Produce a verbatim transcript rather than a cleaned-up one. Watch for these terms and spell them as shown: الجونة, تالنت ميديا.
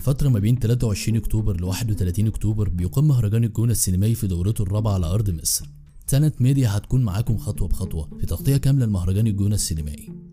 الفترة ما بين ثلاثة وعشرين أكتوبر ل واحد وثلاثين أكتوبر بيقام مهرجان الجونة السينمائي في دورته الرابعة على أرض مصر. تالنت ميديا هتكون معاكم خطوة بخطوة في تغطية كاملة لمهرجان الجونة السينمائي.